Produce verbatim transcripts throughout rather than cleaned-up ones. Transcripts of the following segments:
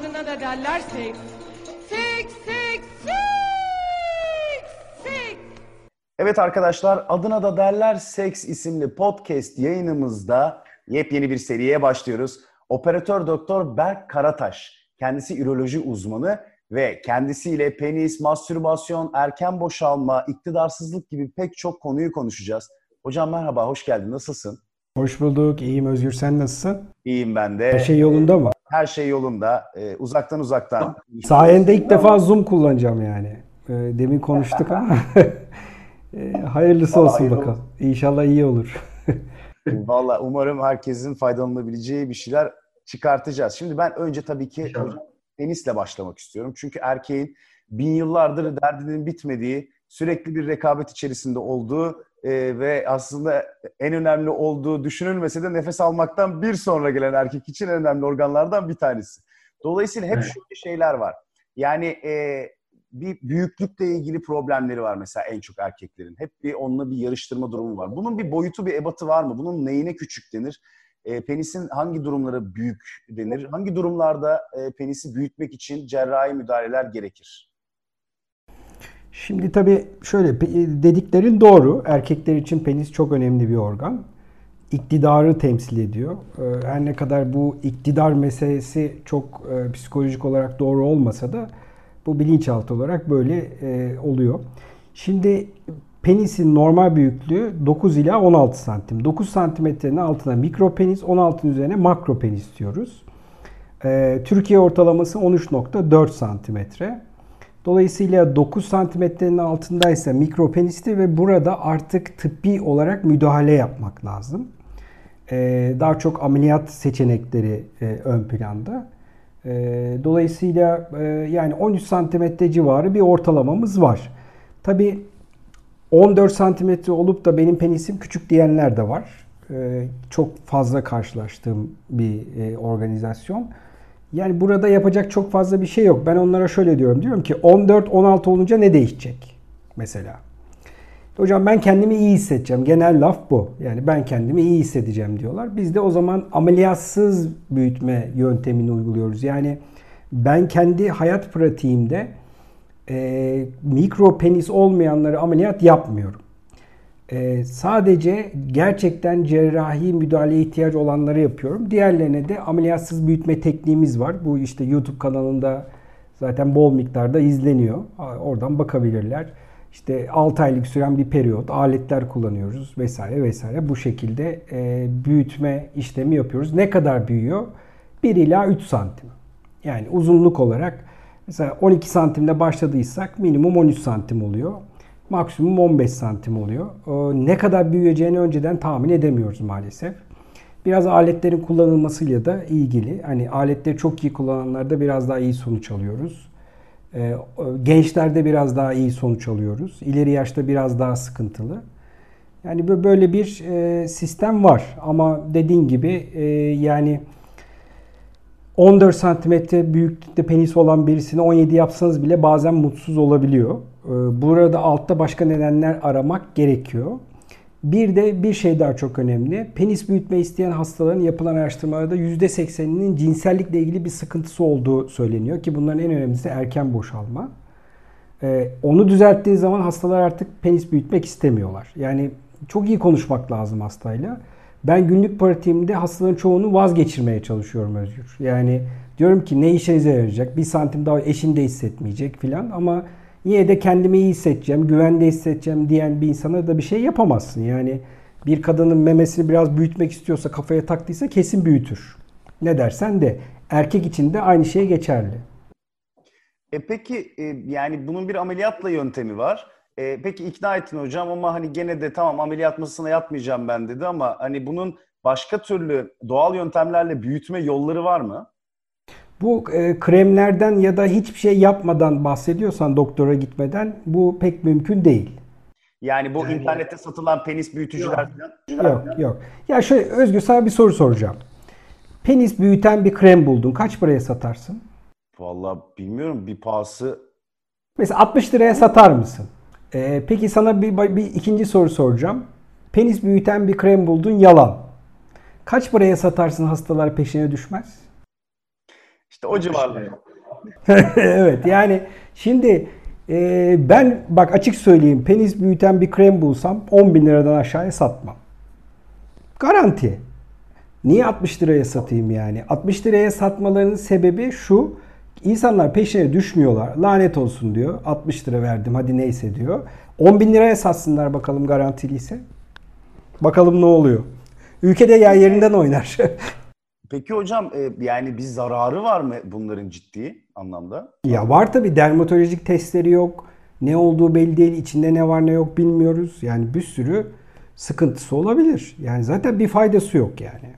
Adına da derler seks. Seks, seks, seks, seks. Evet arkadaşlar, Adına da derler seks isimli podcast yayınımızda yepyeni bir seriye başlıyoruz. Operatör Doktor Berk Karataş, kendisi üroloji uzmanı ve kendisiyle penis, mastürbasyon, erken boşalma, iktidarsızlık gibi pek çok konuyu konuşacağız. Hocam merhaba, hoş geldin. Nasılsın? Hoş bulduk. İyiyim Özgür. Sen nasılsın? İyiyim ben de. Her şey yolunda mı? Her şey yolunda. Ee, uzaktan uzaktan. Sayende ilk defa Zoom kullanacağım yani. Ee, demin konuştuk ama. ee, hayırlısı Vallahi olsun hayırlı bakalım. Olur. İnşallah iyi olur. Vallahi umarım herkesin faydalanabileceği bir şeyler çıkartacağız. Şimdi ben önce tabii ki penisle başlamak istiyorum. Çünkü erkeğin bin yıllardır derdinin bitmediği, sürekli bir rekabet içerisinde olduğu e, ve aslında en önemli olduğu düşünülmese de nefes almaktan bir sonra gelen erkek için en önemli organlardan bir tanesi. Dolayısıyla hep şöyle şeyler var. Yani e, bir büyüklükle ilgili problemleri var mesela en çok erkeklerin. Hep bir onunla bir yarıştırma durumu var. Bunun bir boyutu, bir ebatı var mı? Bunun neyine küçük denir? E, penisin hangi durumlara büyük denir? Hangi durumlarda e, penisi büyütmek için cerrahi müdahaleler gerekir? Şimdi tabii şöyle, dediklerin doğru. Erkekler için penis çok önemli bir organ. İktidarı temsil ediyor. Her ne kadar bu iktidar meselesi çok psikolojik olarak doğru olmasa da bu bilinçaltı olarak böyle oluyor. Şimdi penisin normal büyüklüğü dokuz ila on altı santim. dokuz santimetrenin altına mikropenis, on altının üzerine makropenis diyoruz. Türkiye ortalaması on üç nokta dört santimetre. Dolayısıyla dokuz santimetrenin altındaysa mikropenisti ve burada artık tıbbi olarak müdahale yapmak lazım. Ee, daha çok ameliyat seçenekleri e, ön planda. Ee, dolayısıyla e, yani on üç santimetre civarı bir ortalamamız var. Tabii on dört santimetre olup da benim penisim küçük diyenler de var. Ee, çok fazla karşılaştığım bir e, organizasyon. Yani burada yapacak çok fazla bir şey yok. Ben onlara şöyle diyorum. Diyorum ki on dört on altı olunca ne değişecek mesela? Hocam ben kendimi iyi hissedeceğim. Genel laf bu. Yani ben kendimi iyi hissedeceğim diyorlar. Biz de o zaman ameliyatsız büyütme yöntemini uyguluyoruz. Yani ben kendi hayat pratiğimde e, mikro penis olmayanları ameliyat yapmıyorum. E, sadece gerçekten cerrahi müdahaleye ihtiyacı olanları yapıyorum. Diğerlerine de ameliyatsız büyütme tekniğimiz var. Bu işte YouTube kanalında zaten bol miktarda izleniyor. Oradan bakabilirler. İşte altı aylık süren bir periyot, aletler kullanıyoruz vesaire vesaire. Bu şekilde e, büyütme işlemi yapıyoruz. Ne kadar büyüyor? bir ila üç santim. Yani uzunluk olarak mesela on iki santimde başladıysak minimum on üç santim oluyor. Maksimum on beş santim oluyor. Ne kadar büyüyeceğini önceden tahmin edemiyoruz maalesef. Biraz aletlerin kullanılmasıyla da ilgili. Hani aletleri çok iyi kullananlarda biraz daha iyi sonuç alıyoruz. Gençlerde biraz daha iyi sonuç alıyoruz. İleri yaşta biraz daha sıkıntılı. Yani böyle bir sistem var. Ama dediğin gibi yani on dört santimetre büyüklükte penis olan birisini on yedi yapsanız bile bazen mutsuz olabiliyor. Burada altta başka nedenler aramak gerekiyor. Bir de bir şey daha çok önemli. Penis büyütme isteyen hastaların yapılan araştırmalarda yüzde sekseninin cinsellikle ilgili bir sıkıntısı olduğu söyleniyor. Ki bunların en önemlisi erken boşalma. Onu düzelttiği zaman hastalar artık penis büyütmek istemiyorlar. Yani çok iyi konuşmak lazım hastayla. Ben günlük pratiğimde hastaların çoğunu vazgeçirmeye çalışıyorum Özgür. Yani diyorum ki ne işinize yarayacak? Bir santim daha eşim de hissetmeyecek filan ama yine de kendimi iyi hissedeceğim, güvende hissedeceğim diyen bir insana da bir şey yapamazsın. Yani bir kadının memesini biraz büyütmek istiyorsa, kafaya taktıysa kesin büyütür. Ne dersen de erkek için de aynı şey geçerli. E peki e, yani bunun bir ameliyatla yöntemi var. E, peki ikna ettin hocam ama hani gene de tamam ameliyat masasına yatmayacağım ben dedi ama hani bunun başka türlü doğal yöntemlerle büyütme yolları var mı? Bu e, kremlerden ya da hiçbir şey yapmadan bahsediyorsan doktora gitmeden bu pek mümkün değil. Yani bu yani, internette satılan penis büyütücüler falan. Yok falan. Yok. Ya şöyle Özgür sana bir soru soracağım. Penis büyüten bir krem buldun. Kaç paraya satarsın? Vallahi bilmiyorum bir pahası. Mesela altmış liraya satar mısın? Ee, peki sana bir, bir ikinci soru soracağım. Penis büyüten bir krem buldun yalan. Kaç paraya satarsın hastalar peşine düşmez? İşte o civarlar. Evet, yani şimdi e, ben bak açık söyleyeyim, penis büyüten bir krem bulsam on bin liradan aşağıya satmam. Garanti. Niye altmış liraya satayım yani? altmış liraya satmalarının sebebi şu: İnsanlar peşine düşmüyorlar. Lanet olsun diyor. altmış lira verdim, hadi neyse diyor. on bin liraya satsınlar bakalım, garantiliyse. Bakalım ne oluyor. Ülkede yer yerinden oynar. Peki hocam, yani bir zararı var mı bunların ciddi anlamda? Ya var tabii. Dermatolojik testleri yok. Ne olduğu belli değil. İçinde ne var ne yok bilmiyoruz. Yani bir sürü sıkıntısı olabilir. Yani zaten bir faydası yok yani.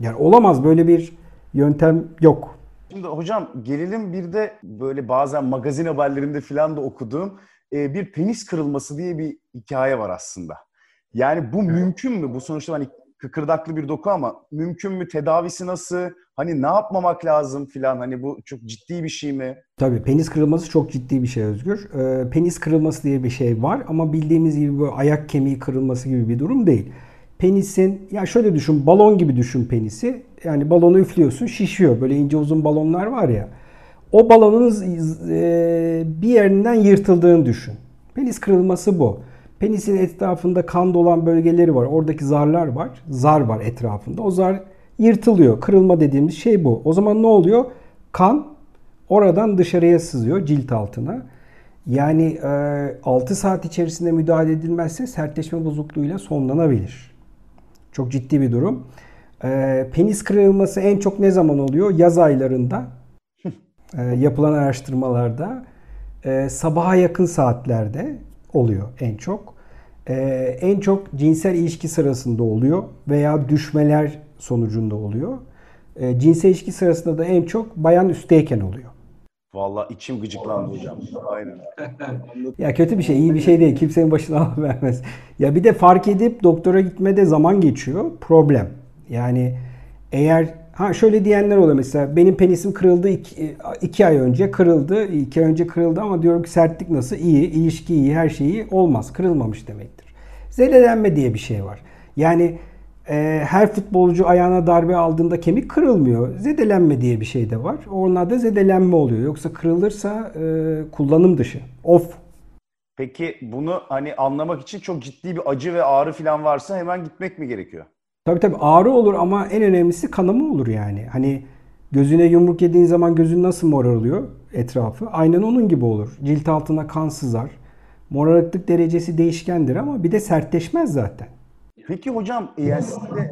Yani olamaz, böyle bir yöntem yok. Şimdi hocam gelelim bir de böyle bazen magazin haberlerinde filan da okuduğum e, bir penis kırılması diye bir hikaye var aslında. Yani bu mümkün mü? Bu sonuçta hani kıkırdaklı bir doku ama mümkün mü? Tedavisi nasıl? Hani ne yapmamak lazım filan? Hani bu çok ciddi bir şey mi? Tabii penis kırılması çok ciddi bir şey Özgür. E, penis kırılması diye bir şey var ama bildiğimiz gibi böyle ayak kemiği kırılması gibi bir durum değil. Penisin, ya şöyle düşün, balon gibi düşün penisi. Yani balonu üflüyorsun, şişiyor. Böyle ince uzun balonlar var ya. O balonun e, bir yerinden yırtıldığını düşün. Penis kırılması bu. Penisin etrafında kan dolan bölgeleri var. Oradaki zarlar var. Zar var etrafında. O zar yırtılıyor. Kırılma dediğimiz şey bu. O zaman ne oluyor? Kan oradan dışarıya sızıyor, cilt altına. Yani e, altı saat içerisinde müdahale edilmezse sertleşme bozukluğuyla sonlanabilir. Çok ciddi bir durum. E, penis kırılması en çok ne zaman oluyor? Yaz aylarında e, yapılan araştırmalarda e, sabaha yakın saatlerde oluyor en çok. E, en çok cinsel ilişki sırasında oluyor veya düşmeler sonucunda oluyor. E, cinsel ilişki sırasında da en çok bayan üstteyken oluyor. Vallahi içim gıcıklandı hocam. Aynen. Ya kötü bir şey, iyi bir şey değil. Kimsenin başına vermez. Ya bir de fark edip doktora gitmede zaman geçiyor. Problem. Yani eğer ha şöyle diyenler oluyor mesela, benim penisim kırıldı iki, iki ay önce kırıldı, iki ay önce kırıldı ama diyorum ki sertlik nasıl? İyi, ilişki iyi, her şey iyi. Olmaz, kırılmamış demektir. Zelelenme diye bir şey var. Yani e, her futbolcu ayağına darbe aldığında kemik kırılmıyor. Zedelenme diye bir şey de var. Onlarda zedelenme oluyor. Yoksa kırılırsa e, kullanım dışı. Of. Peki bunu hani anlamak için çok ciddi bir acı ve ağrı falan varsa hemen gitmek mi gerekiyor? Tabii tabii ağrı olur ama en önemlisi kanama olur yani. Hani gözüne yumruk yediğin zaman gözün nasıl morarılıyor etrafı? Aynen onun gibi olur. Cilt altına kan sızar. Morarıklık derecesi değişkendir ama bir de sertleşmez zaten. Peki hocam yani size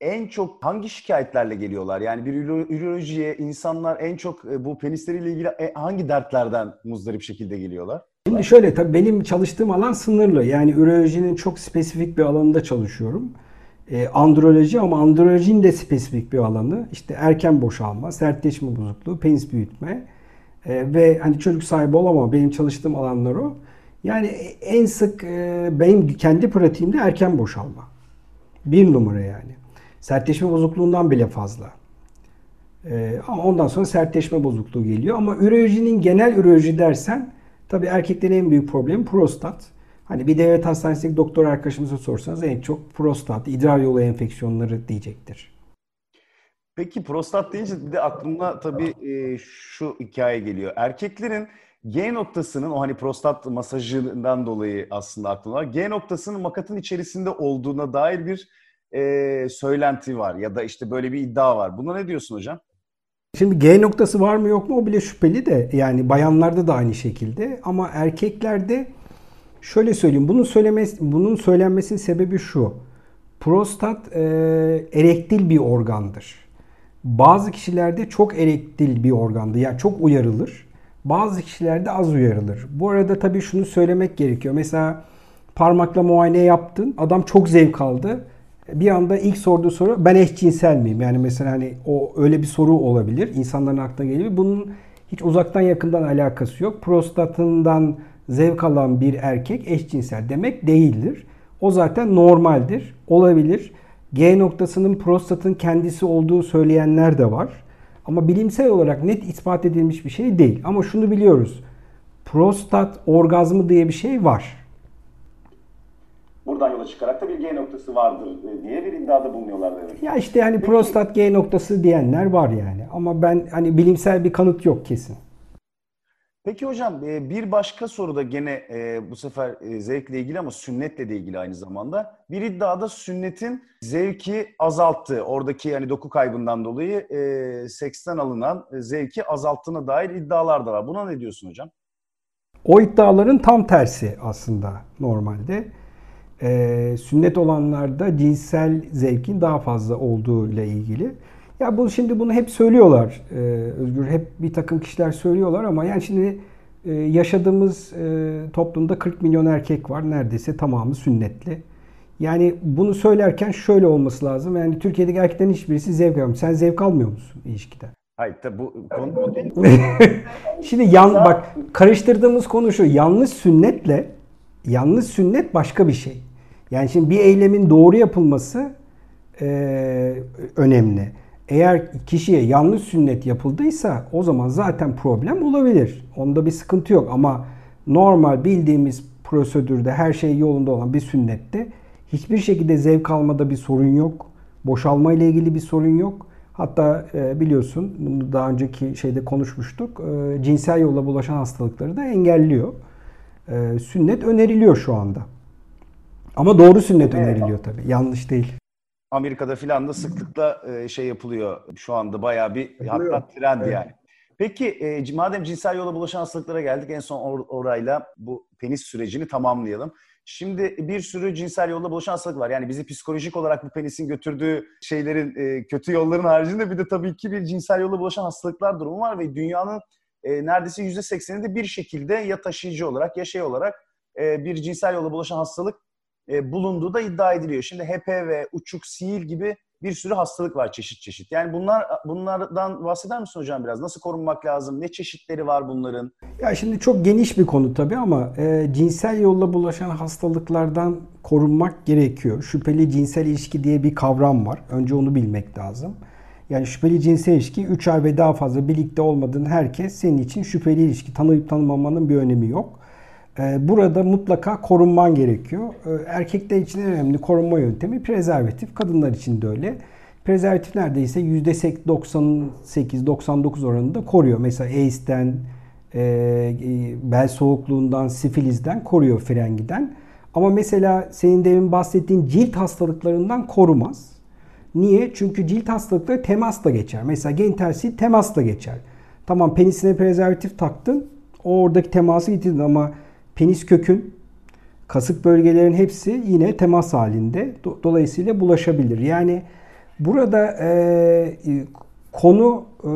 en çok hangi şikayetlerle geliyorlar? Yani bir ürolojiye insanlar en çok bu penisleriyle ilgili hangi dertlerden muzdarip şekilde geliyorlar? Şimdi şöyle, tabii benim çalıştığım alan sınırlı. Yani ürolojinin çok spesifik bir alanında çalışıyorum. Androloji ama androlojinin de spesifik bir alanı. İşte erken boşalma, sertleşme bozukluğu, penis büyütme e, ve hani çocuk sahibi olamama, benim çalıştığım alanlar o. Yani en sık e, benim kendi pratiğimde erken boşalma. Bir numara yani. Sertleşme bozukluğundan bile fazla. E, ama ondan sonra sertleşme bozukluğu geliyor. Ama ürolojinin genel üroloji dersen tabii erkeklerin en büyük problemi prostat. Hani bir devlet hastanesindeki doktor arkadaşımıza sorsanız en çok prostat, idrar yolu enfeksiyonları diyecektir. Peki prostat deyince bir de aklımda tabii e, şu hikaye geliyor. Erkeklerin G noktasının, o hani prostat masajından dolayı aslında aklımda var. G noktasının makatın içerisinde olduğuna dair bir e, söylenti var ya da işte böyle bir iddia var. Buna ne diyorsun hocam? Şimdi G noktası var mı yok mu o bile şüpheli de. Yani bayanlarda da aynı şekilde ama erkeklerde... Şöyle söyleyeyim, bunun, söylemesi, bunun söylenmesinin sebebi şu. Prostat e, erektil bir organdır. Bazı kişilerde çok erektil bir organdır. Yani çok uyarılır. Bazı kişilerde az uyarılır. Bu arada tabii şunu söylemek gerekiyor. Mesela parmakla muayene yaptın. Adam çok zevk aldı. Bir anda ilk sorduğu soru, ben eşcinsel miyim? Yani mesela hani o öyle bir soru olabilir. İnsanların aklına geliyor. Bunun hiç uzaktan yakından alakası yok. Prostatından zevk alan bir erkek eşcinsel demek değildir. O zaten normaldir, olabilir. G noktasının prostatın kendisi olduğu söyleyenler de var. Ama bilimsel olarak net ispat edilmiş bir şey değil. Ama şunu biliyoruz. Prostat orgazmı diye bir şey var. Buradan yola yola çıkarak da bir G noktası vardır diye bir iddiada bulunuyorlar. Ya işte hani peki, prostat G noktası diyenler var yani. Ama ben hani bilimsel bir kanıt yok kesin. Peki hocam bir başka soru da gene bu sefer zevkle ilgili ama sünnetle de ilgili aynı zamanda. Bir iddiada sünnetin zevki azalttığı, oradaki yani doku kaybından dolayı seksten alınan zevki azalttığına dair iddialar da var. Buna ne diyorsun hocam? O iddiaların tam tersi aslında normalde. Ee, sünnet olanlarda cinsel zevkin daha fazla olduğu ile ilgili. Ya bu şimdi bunu hep söylüyorlar. Ee, Özgür, hep bir takım kişiler söylüyorlar ama yani şimdi e, yaşadığımız e, toplumda kırk milyon erkek var. Neredeyse tamamı sünnetli. Yani bunu söylerken şöyle olması lazım. Yani Türkiye'deki erkeklerin hiçbirisi zevk almıyor. Sen zevk almıyor musun ilişkiden? Hayır tabi bu konu değil. Şimdi yan, bak karıştırdığımız konu şu. Yanlış sünnetle yanlış sünnet başka bir şey. Yani şimdi bir eylemin doğru yapılması e, önemli. Eğer kişiye yanlış sünnet yapıldıysa o zaman zaten problem olabilir. Onda bir sıkıntı yok ama normal bildiğimiz prosedürde her şey yolunda olan bir sünnette hiçbir şekilde zevk almada bir sorun yok. Boşalma ile ilgili bir sorun yok. Hatta biliyorsun bunu daha önceki şeyde konuşmuştuk. Cinsel yolla bulaşan hastalıkları da engelliyor. Sünnet öneriliyor şu anda. Ama doğru sünnet öneriliyor tabii. Yanlış değil. Amerika'da filan da sıklıkla şey yapılıyor. Şu anda bayağı bir yapılıyor. Hatta trend evet. Yani. Peki madem cinsel yolla bulaşan hastalıklara geldik en son or- orayla bu penis sürecini tamamlayalım. Şimdi bir sürü cinsel yolla bulaşan hastalık var. Yani bizi psikolojik olarak bu penisin götürdüğü şeylerin, kötü yolların haricinde bir de tabii ki bir cinsel yolla bulaşan hastalıklar durumu var ve dünyanın neredeyse yüzde sekseninde bir şekilde ya taşıyıcı olarak ya şey olarak bir cinsel yolla bulaşan hastalık bulunduğu da iddia ediliyor. Şimdi H P V, uçuk, sihir gibi bir sürü hastalık var çeşit çeşit. Yani bunlar bunlardan bahseder misin hocam biraz? Nasıl korunmak lazım? Ne çeşitleri var bunların? Ya şimdi çok geniş bir konu tabii ama e, cinsel yolla bulaşan hastalıklardan korunmak gerekiyor. Şüpheli cinsel ilişki diye bir kavram var. Önce onu bilmek lazım. Yani şüpheli cinsel ilişki üç ay ve daha fazla birlikte olmadığın herkes senin için şüpheli ilişki. Tanıyıp tanımamanın bir önemi yok. E, burada mutlaka korunman gerekiyor. E, erkekler için en önemli korunma yöntemi prezervatif. Kadınlar için de öyle. Prezervatif neredeyse yüzde doksan sekiz doksan dokuz oranında koruyor. Mesela A I D S'ten, e, bel soğukluğundan, sifilizden koruyor, frengiden. Ama mesela senin demin bahsettiğin cilt hastalıklarından korumaz. Niye? Çünkü cilt hastalıkları temasla geçer. Mesela genital sil temasla geçer. Tamam penisine prezervatif taktın, o oradaki teması getirdin ama penis kökün, kasık bölgelerin hepsi yine temas halinde. Dolayısıyla bulaşabilir. Yani burada e, konu e,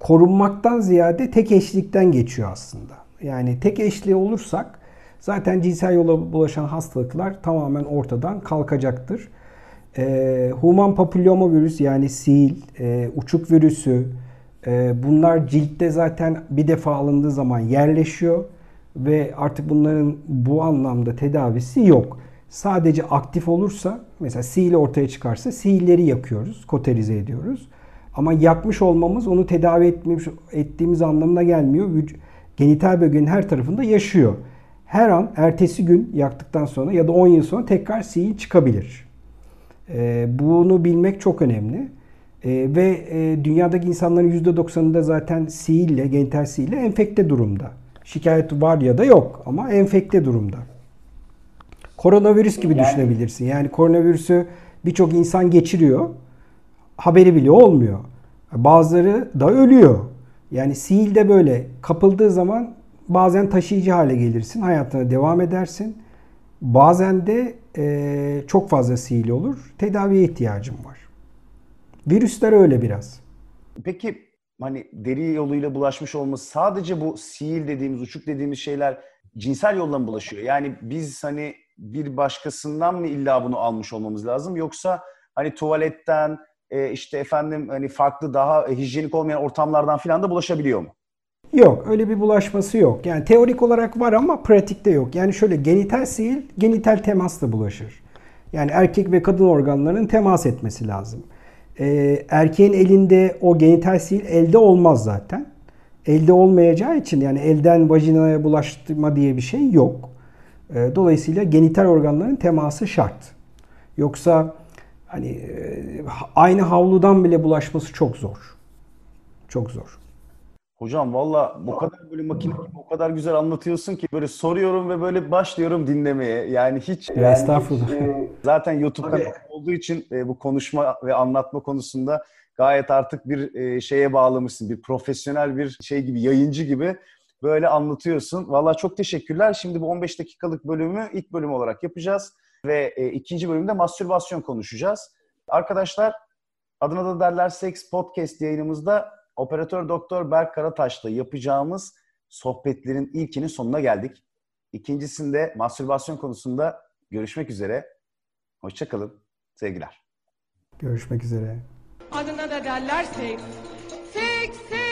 korunmaktan ziyade tek eşlikten geçiyor aslında. Yani tek eşli olursak zaten cinsel yola bulaşan hastalıklar tamamen ortadan kalkacaktır. E, human papilloma virüs yani sil, e, uçuk virüsü e, bunlar ciltte zaten bir defa alındığı zaman yerleşiyor. Ve artık bunların bu anlamda tedavisi yok. Sadece aktif olursa, mesela sihir ortaya çıkarsa sihirleri yakıyoruz, koterize ediyoruz. Ama yakmış olmamız onu tedavi etmiş, ettiğimiz anlamına gelmiyor. Genital bölgenin her tarafında yaşıyor. Her an, ertesi gün yaktıktan sonra ya da on yıl sonra tekrar sihir çıkabilir. Ee, bunu bilmek çok önemli. Ee, ve e, dünyadaki insanların yüzde doksanında zaten sihirle, genital sihirle enfekte durumda. Şikayet var ya da yok ama enfekte durumda. Koronavirüs gibi yani, düşünebilirsin. Yani koronavirüsü birçok insan geçiriyor. Haberi bile olmuyor. Bazıları da ölüyor. Yani sihir de böyle kapıldığı zaman bazen taşıyıcı hale gelirsin. Hayatına devam edersin. Bazen de e, çok fazla sihir olur. Tedaviye ihtiyacın var. Virüsler öyle biraz. Peki hani deri yoluyla bulaşmış olması sadece bu sihir dediğimiz, uçuk dediğimiz şeyler cinsel yolla mı bulaşıyor? Yani biz hani bir başkasından mı illa bunu almış olmamız lazım? Yoksa hani tuvaletten işte efendim hani farklı daha hijyenik olmayan ortamlardan filan da bulaşabiliyor mu? Yok öyle bir bulaşması yok. Yani teorik olarak var ama pratikte yok. Yani şöyle genital sihir genital temasla bulaşır. Yani erkek ve kadın organlarının temas etmesi lazım. Ee, erkeğin elinde o genital sihir elde olmaz zaten. Elde olmayacağı için yani elden vajinaya bulaştırma diye bir şey yok. Dolayısıyla genital organların teması şart. Yoksa hani aynı havludan bile bulaşması çok zor. Çok zor. Hocam valla bu kadar böyle makine gibi o kadar güzel anlatıyorsun ki böyle soruyorum ve böyle başlıyorum dinlemeye. Yani hiç... Ya yani estağfurullah. Hiç, e, zaten YouTube'da olduğu için e, bu konuşma ve anlatma konusunda gayet artık bir e, şeye bağlamışsın. Bir profesyonel bir şey gibi, yayıncı gibi böyle anlatıyorsun. Valla çok teşekkürler. Şimdi bu on beş dakikalık bölümü ilk bölüm olarak yapacağız. Ve e, ikinci bölümde mastürbasyon konuşacağız. Arkadaşlar, Adına da derler seks podcast yayınımızda Operatör Doktor Berk Karataş'la yapacağımız sohbetlerin ilkinin sonuna geldik. İkincisinde mastürbasyon konusunda görüşmek üzere. Hoşçakalın. Sevgiler. Görüşmek üzere. Adına da derler seks. Seks, seks.